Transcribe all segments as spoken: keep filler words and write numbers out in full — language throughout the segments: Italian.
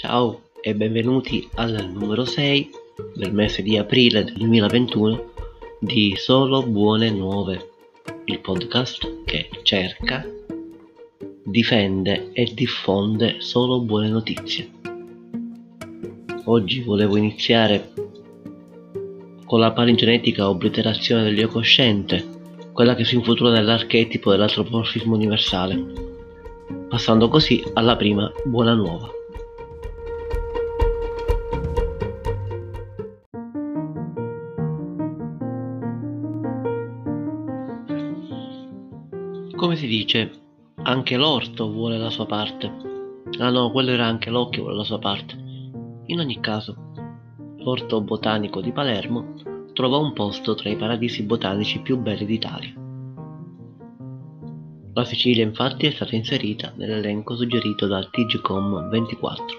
Ciao e benvenuti al numero sei del mese di aprile del duemilaventuno di Solo Buone Nuove, il podcast che cerca, difende e diffonde solo buone notizie. Oggi volevo iniziare con la palingenetica obliterazione dell'io cosciente, quella che si infutura nell'archetipo dell'antropomorfismo universale, passando così alla prima buona nuova. Come si dice, anche l'orto vuole la sua parte. Ah no, quello era anche l'occhio vuole la sua parte. In ogni caso, l'orto botanico di Palermo trova un posto tra i paradisi botanici più belli d'Italia. La Sicilia infatti è stata inserita nell'elenco suggerito dal Tigcom ventiquattro.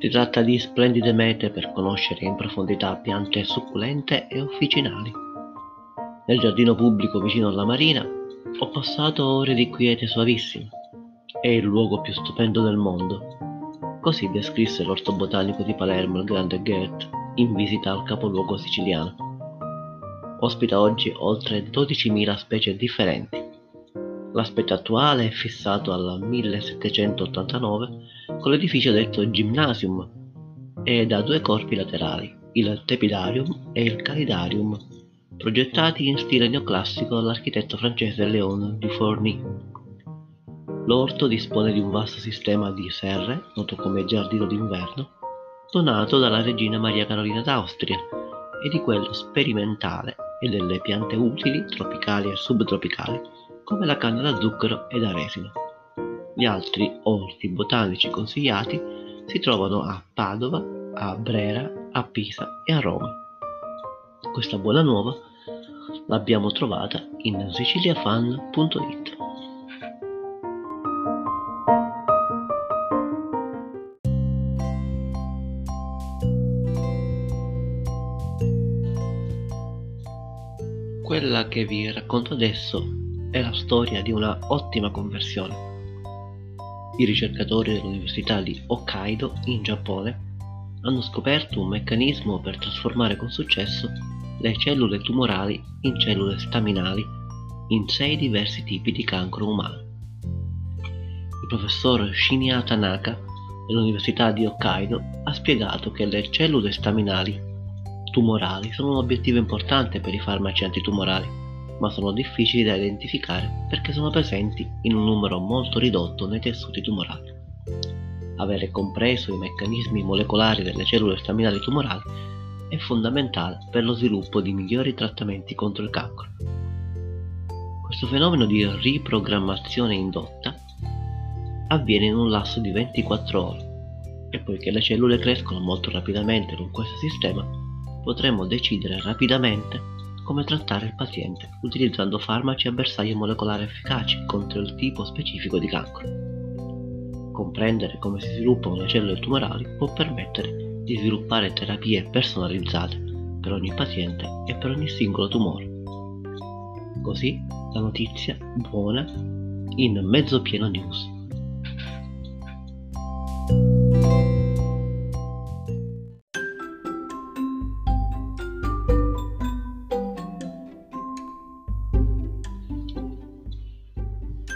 Si tratta di splendide mete per conoscere in profondità piante succulente e officinali. Nel giardino pubblico vicino alla marina ho passato ore di quiete suavissima. È il luogo più stupendo del mondo. Così descrisse l'orto botanico di Palermo il grande Goethe in visita al capoluogo siciliano. Ospita oggi oltre dodicimila specie differenti. L'aspetto attuale è fissato al millesettecentottantanove con l'edificio detto Gymnasium ed ha due corpi laterali, il Tepidarium e il Calidarium, progettati in stile neoclassico dall'architetto francese Léon Dufourny. L'orto dispone di un vasto sistema di serre, noto come giardino d'inverno, donato dalla regina Maria Carolina d'Austria, e di quello sperimentale e delle piante utili, tropicali e subtropicali, come la canna da zucchero e da resina. Gli altri orti botanici consigliati si trovano a Padova, a Brera, a Pisa e a Roma. Questa buona nuova l'abbiamo trovata in siciliafan punto it. Quella che vi racconto adesso è la storia di una ottima conversione. I ricercatori dell'Università di Hokkaido, in Giappone, hanno scoperto un meccanismo per trasformare con successo le cellule tumorali in cellule staminali in sei diversi tipi di cancro umano. Il professor Shinya Tanaka dell'Università di Hokkaido ha spiegato che le cellule staminali tumorali sono un obiettivo importante per i farmaci antitumorali, ma sono difficili da identificare perché sono presenti in un numero molto ridotto nei tessuti tumorali. Avere compreso i meccanismi molecolari delle cellule staminali tumorali è fondamentale per lo sviluppo di migliori trattamenti contro il cancro. Questo fenomeno di riprogrammazione indotta avviene in un lasso di ventiquattro ore e poiché le cellule crescono molto rapidamente con questo sistema, potremmo decidere rapidamente come trattare il paziente utilizzando farmaci a bersaglio molecolare efficaci contro il tipo specifico di cancro. Comprendere come si sviluppano le cellule tumorali può permettere di sviluppare terapie personalizzate per ogni paziente e per ogni singolo tumore. Così la notizia buona in Mezzopieno News.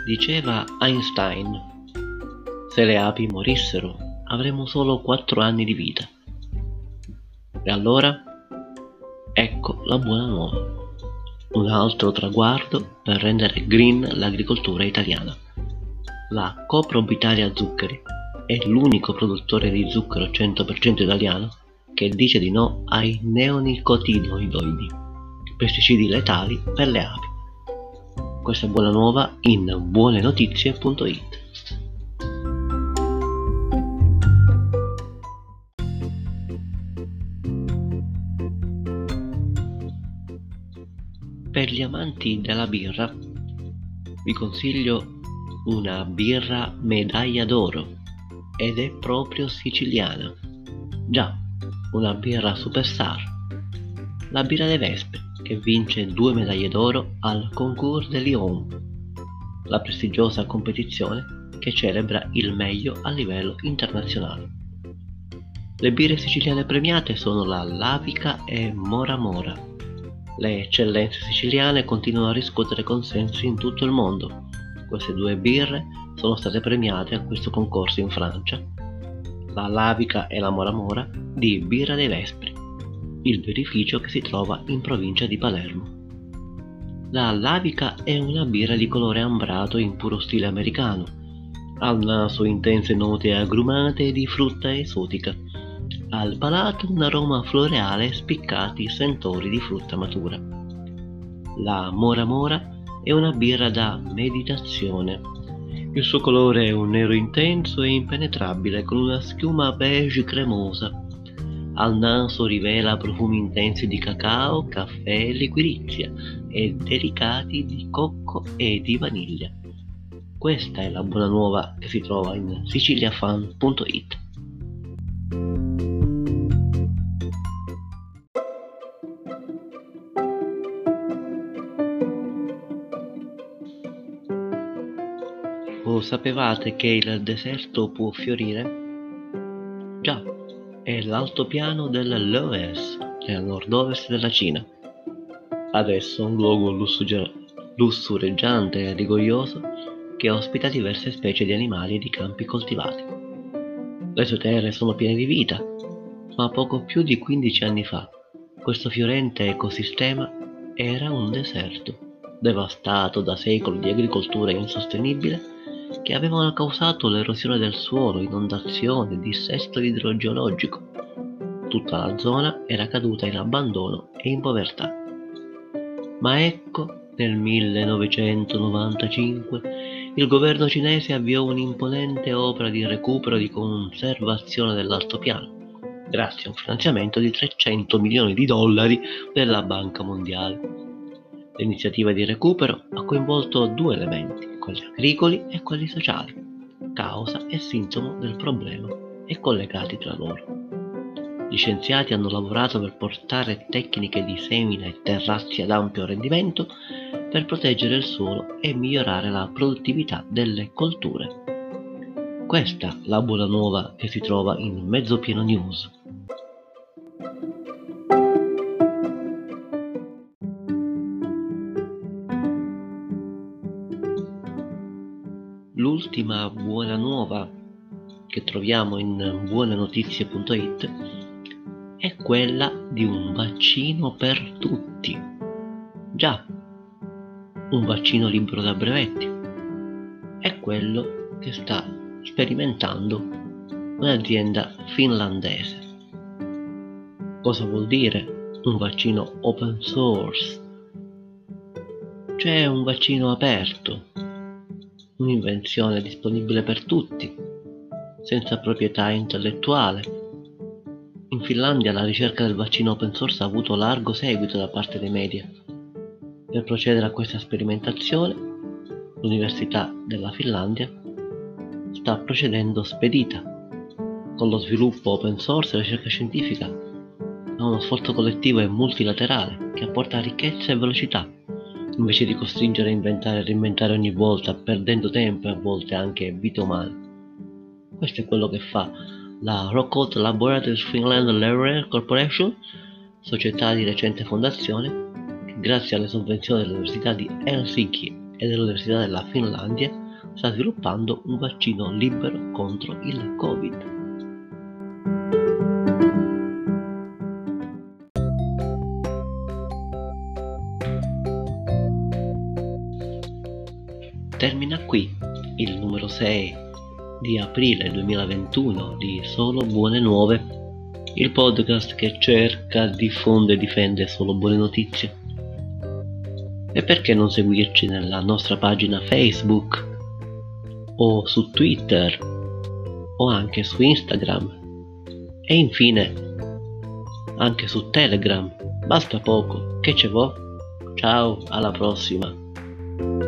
Diceva Einstein: se le api morissero avremmo solo quattro anni di vita. E allora ecco la buona nuova, un altro traguardo per rendere green l'agricoltura italiana. La COPROB Italia Zuccheri è l'unico produttore di zucchero cento per cento italiano che dice di no ai neonicotinoidi, pesticidi letali per le api. Questa è buona nuova in buone notizie punto it. Per gli amanti della birra vi consiglio una birra medaglia d'oro ed è proprio siciliana. Già, una birra superstar, la Birra dei Vespri, che vince due medaglie d'oro al Concours de Lyon, la prestigiosa competizione che celebra il meglio a livello internazionale. Le birre siciliane premiate sono la Lavica e Mora Mora. Le eccellenze siciliane continuano a riscuotere consenso in tutto il mondo. Queste due birre sono state premiate a questo concorso in Francia, la Lavica e la Mora Mora di Birra dei Vespri, il birrificio che si trova in provincia di Palermo. La Lavica è una birra di colore ambrato in puro stile americano, ha al naso intense note agrumate di frutta esotica, al palato un aroma floreale e spiccati sentori di frutta matura. La Mora Mora è una birra da meditazione, il suo colore è un nero intenso e impenetrabile con una schiuma beige cremosa, al naso rivela profumi intensi di cacao, caffè, liquirizia e delicati di cocco e di vaniglia. Questa è la buona nuova che si trova in siciliafan punto it. O sapevate che il deserto può fiorire? Già. È l'altopiano del Loess, nel nord-ovest della Cina. Adesso un luogo lussureggiante e rigoglioso che ospita diverse specie di animali e di campi coltivati. Le sue terre sono piene di vita, ma poco più di quindici anni fa questo fiorente ecosistema era un deserto, devastato da secoli di agricoltura insostenibile che avevano causato l'erosione del suolo, inondazioni, dissesto idrogeologico. Tutta la zona era caduta in abbandono e in povertà. Ma ecco, nel millenovecentonovantacinque, il governo cinese avviò un'imponente opera di recupero e di conservazione dell'altopiano, grazie a un finanziamento di trecento milioni di dollari della Banca Mondiale. L'iniziativa di recupero ha coinvolto due elementi, quelli agricoli e quelli sociali, causa e sintomo del problema e collegati tra loro. Gli scienziati hanno lavorato per portare tecniche di semina e terrazzi ad ampio rendimento per proteggere il suolo e migliorare la produttività delle colture. Questa è la buona nuova che si trova in Mezzopiano News. L'ultima buona nuova che troviamo in buonanotizie punto it è quella di un vaccino per tutti. Già, un vaccino libero da brevetti. È quello che sta sperimentando un'azienda finlandese. Cosa vuol dire un vaccino open source? Cioè un vaccino aperto. Un'invenzione disponibile per tutti, senza proprietà intellettuale. In Finlandia la ricerca del vaccino open source ha avuto largo seguito da parte dei media. Per procedere a questa sperimentazione, l'Università della Finlandia sta procedendo spedita con lo sviluppo open source e la ricerca scientifica a uno sforzo collettivo e multilaterale che apporta ricchezza e velocità, invece di costringere a inventare e reinventare ogni volta, perdendo tempo e a volte anche vite umane. Questo è quello che fa la Rockot Laboratories Finland Learner Corporation, società di recente fondazione, che grazie alle sovvenzioni dell'Università di Helsinki e dell'Università della Finlandia sta sviluppando un vaccino libero contro il Covid. Termina qui il numero sei di aprile duemilaventuno di Solo Buone Nuove, il podcast che cerca, diffonde e difende solo buone notizie. E perché non seguirci nella nostra pagina Facebook o su Twitter o anche su Instagram e infine anche su Telegram? Basta poco, che ce vo'? Ciao, alla prossima!